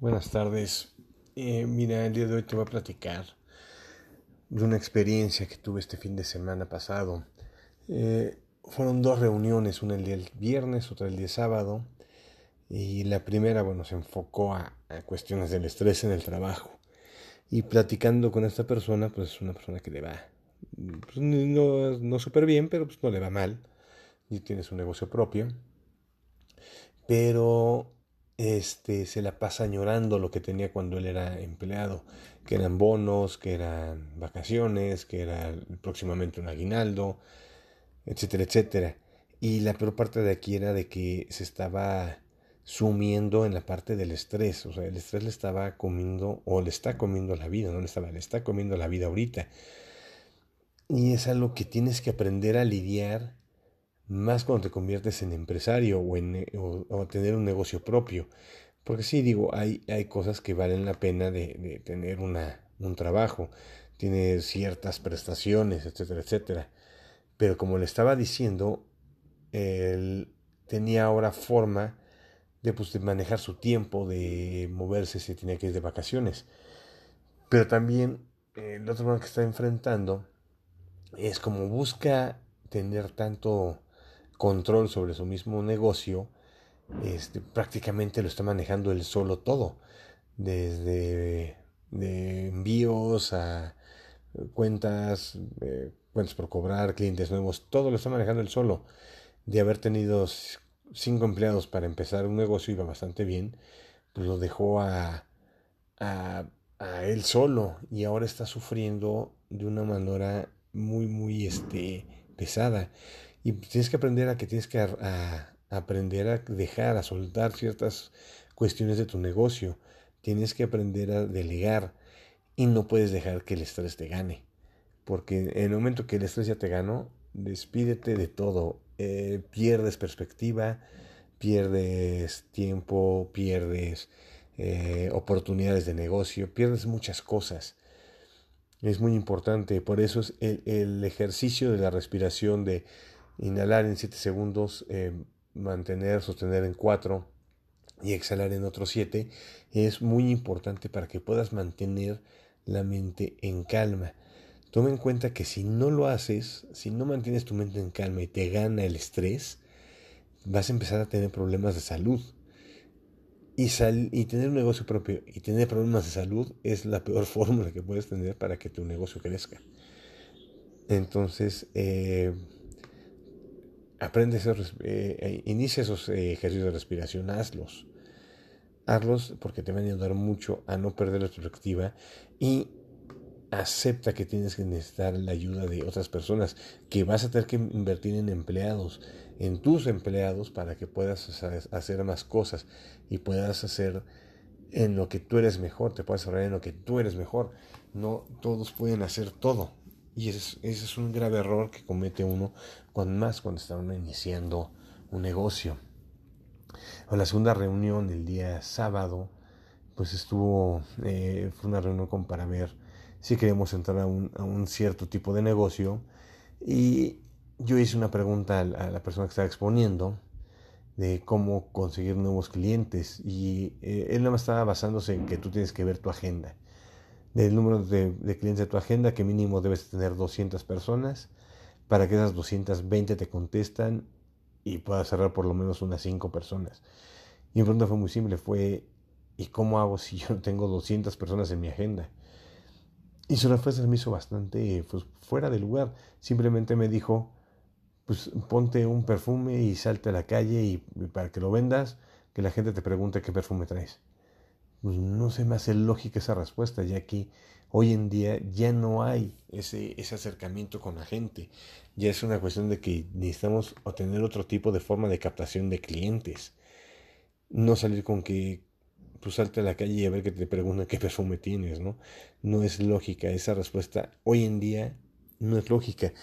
Buenas tardes. Mira, el día de hoy te voy a platicar de una experiencia que tuve este fin de semana pasado. Fueron dos reuniones, una el día viernes, otra el día sábado. Y la primera, se enfocó a cuestiones del estrés en el trabajo. Y platicando con esta persona, es una persona que le va no súper bien, pero no le va mal. Y tiene su negocio propio. Pero se la pasa añorando lo que tenía cuando él era empleado, que eran bonos, que eran vacaciones, que era próximamente un aguinaldo, etcétera, etcétera. Y la peor parte de aquí era de que se estaba sumiendo en la parte del estrés. O sea, el estrés le estaba comiendo, o le está comiendo la vida, le está comiendo la vida ahorita. Y es algo que tienes que aprender a lidiar más cuando te conviertes en empresario o tener un negocio propio. Porque sí, hay cosas que valen la pena de tener un trabajo. Tiene ciertas prestaciones, etcétera, etcétera. Pero como le estaba diciendo, él tenía ahora forma de manejar su tiempo, de moverse si tenía que ir de vacaciones. Pero también el otro problema que está enfrentando es como busca tener tanto control sobre su mismo negocio, prácticamente lo está manejando él solo todo, desde de envíos a cuentas por cobrar, clientes nuevos, todo lo está manejando él solo. De haber tenido 5 empleados para empezar un negocio, iba bastante bien, lo dejó a él solo, y ahora está sufriendo de una manera muy, muy pesada. Y tienes que aprender a dejar, a soltar ciertas cuestiones de tu negocio. Tienes que aprender a delegar y no puedes dejar que el estrés te gane. Porque en el momento que el estrés ya te ganó, despídete de todo. Pierdes perspectiva, pierdes tiempo, pierdes oportunidades de negocio, pierdes muchas cosas. Es muy importante, por eso es el ejercicio de la respiración, de inhalar en 7 segundos, mantener, sostener en 4 y exhalar en otros 7. Es muy importante para que puedas mantener la mente en calma. Toma en cuenta que si no lo haces, si no mantienes tu mente en calma y te gana el estrés, vas a empezar a tener problemas de salud. Y tener un negocio propio y tener problemas de salud es la peor fórmula que puedes tener para que tu negocio crezca. Entonces, aprende inicia esos ejercicios de respiración, hazlos porque te van a ayudar mucho a no perder la perspectiva, y acepta que tienes que necesitar la ayuda de otras personas, que vas a tener que invertir en tus empleados, para que puedas hacer más cosas y puedas hacer en lo que tú eres mejor, te puedas ahorrar en lo que tú eres mejor. No todos pueden hacer todo, y ese es un grave error que comete uno, cuando está uno iniciando un negocio. En la segunda reunión, el día sábado, fue una reunión para ver si queremos entrar a un cierto tipo de negocio, y yo hice una pregunta a la persona que estaba exponiendo de cómo conseguir nuevos clientes, y él nada más estaba basándose en que tú tienes que ver tu agenda, del número de clientes de tu agenda, que mínimo debes tener 200 personas, para que esas 220 te contestan y puedas cerrar por lo menos unas 5 personas. Y mi pregunta fue muy simple, ¿y cómo hago si yo no tengo 200 personas en mi agenda? Y su respuesta me hizo bastante fuera de lugar. Simplemente me dijo, ponte un perfume y salte a la calle y para que lo vendas, que la gente te pregunte qué perfume traes. No se me hace lógica esa respuesta, ya que hoy en día ya no hay ese acercamiento con la gente. Ya es una cuestión de que necesitamos obtener otro tipo de forma de captación de clientes. No salir con que salte a la calle y a ver que te preguntan qué perfume tienes, ¿no? No es lógica esa respuesta. Hoy en día no es lógica.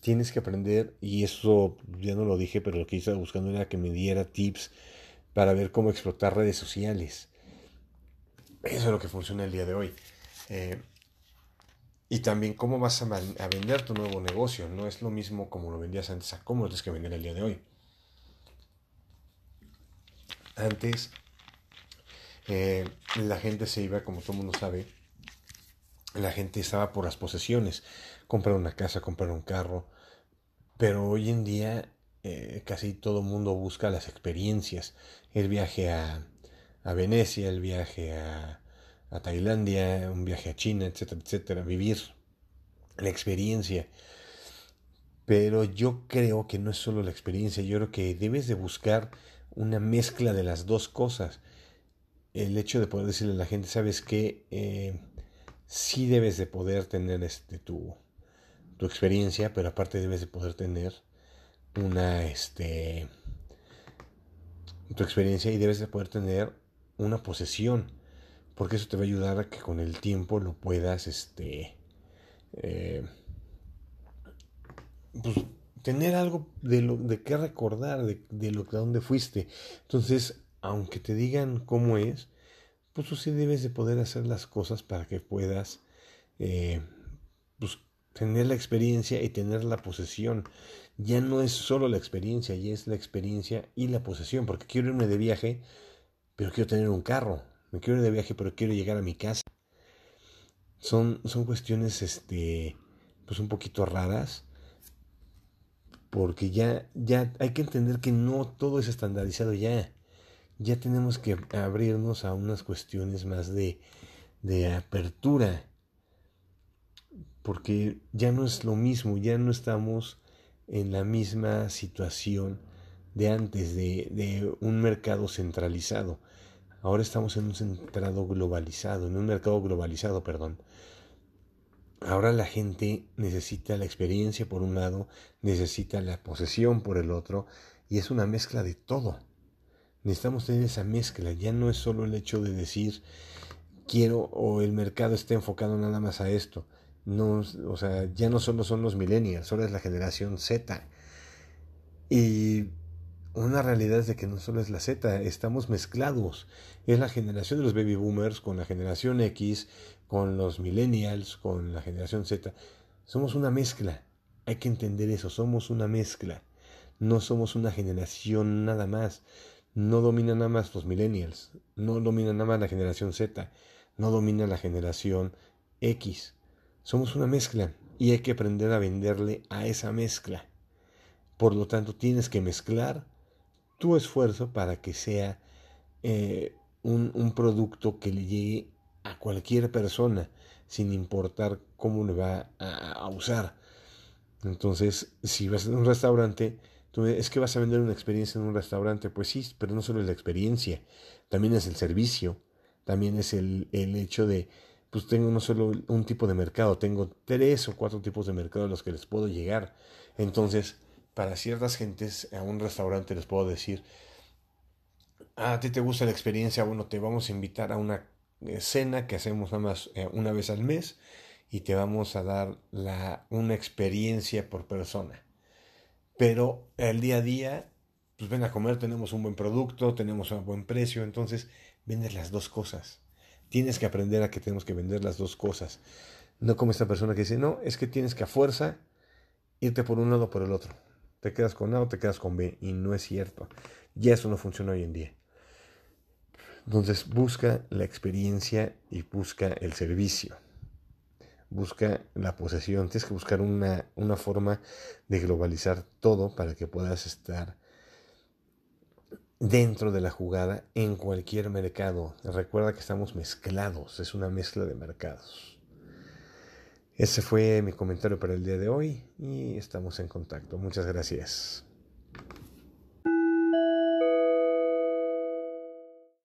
Tienes que aprender, y eso ya no lo dije, pero lo que estaba buscando era que me diera tips para ver cómo explotar redes sociales. Eso es lo que funciona el día de hoy. Y también cómo vas a vender tu nuevo negocio. No es lo mismo como lo vendías antes a cómo lo tienes que vender el día de hoy. Antes la gente se iba, como todo el mundo sabe, la gente estaba por las posesiones, comprar una casa, comprar un carro, pero hoy en día casi todo el mundo busca las experiencias, el viaje a Venecia, el viaje a Tailandia, un viaje a China, etcétera, etcétera, vivir la experiencia. Pero yo creo que no es solo la experiencia, yo creo que debes de buscar una mezcla de las dos cosas. El hecho de poder decirle a la gente, ¿sabes qué? Sí debes de poder tener tu experiencia, pero aparte debes de poder tener tu experiencia y debes de poder tener una posesión, porque eso te va a ayudar a que con el tiempo lo puedas pues, tener algo de qué recordar, de dónde fuiste. Entonces, aunque te digan cómo es, pues tú sí debes de poder hacer las cosas para que puedas pues, tener la experiencia y tener la posesión. Ya no es solo la experiencia, ya es la experiencia y la posesión, porque quiero irme de viaje, pero quiero tener un carro. Me quiero ir de viaje, pero quiero llegar a mi casa. Son cuestiones pues un poquito raras, porque ya hay que entender que no todo es estandarizado ya. Ya tenemos que abrirnos a unas cuestiones más de apertura, porque ya no es lo mismo, ya no estamos en la misma situación de antes, de un mercado centralizado. Ahora estamos en un mercado globalizado, perdón. Ahora la gente necesita la experiencia por un lado, necesita la posesión por el otro, y es una mezcla de todo. Necesitamos tener esa mezcla, ya no es solo el hecho de decir quiero o el mercado está enfocado nada más a esto. No, o sea, ya no solo son los millennials, solo es la generación Z. Y una realidad es de que no solo es la Z, estamos mezclados. Es la generación de los baby boomers con la generación X, con los millennials, con la generación Z. Somos una mezcla, hay que entender eso, somos una mezcla. No somos una generación nada más. No dominan nada más los millennials, no dominan nada más la generación Z, no domina la generación X. Somos una mezcla y hay que aprender a venderle a esa mezcla. Por lo tanto, tienes que mezclar tu esfuerzo para que sea un producto que le llegue a cualquier persona, sin importar cómo le va a usar. Entonces, si vas a un restaurante, es que vas a vender una experiencia en un restaurante. Pues sí, pero no solo es la experiencia, también es el servicio, también es el hecho de, pues tengo no solo un tipo de mercado, tengo 3 o 4 tipos de mercado a los que les puedo llegar. Entonces, para ciertas gentes, a un restaurante les puedo decir, a ti te gusta la experiencia, bueno, te vamos a invitar a una cena que hacemos nada más una vez al mes y te vamos a dar una experiencia por persona. Pero el día a día, pues ven a comer, tenemos un buen producto, tenemos un buen precio, entonces vendes las dos cosas. Tienes que aprender a que tenemos que vender las dos cosas. No como esta persona que dice, no, es que tienes que a fuerza irte por un lado o por el otro. Te quedas con A o te quedas con B, y no es cierto. Ya eso no funciona hoy en día. Entonces busca la experiencia y busca el servicio. Busca la posesión. Tienes que buscar una forma de globalizar todo para que puedas estar dentro de la jugada en cualquier mercado. Recuerda que estamos mezclados, es una mezcla de mercados. Ese fue mi comentario para el día de hoy y estamos en contacto. Muchas gracias.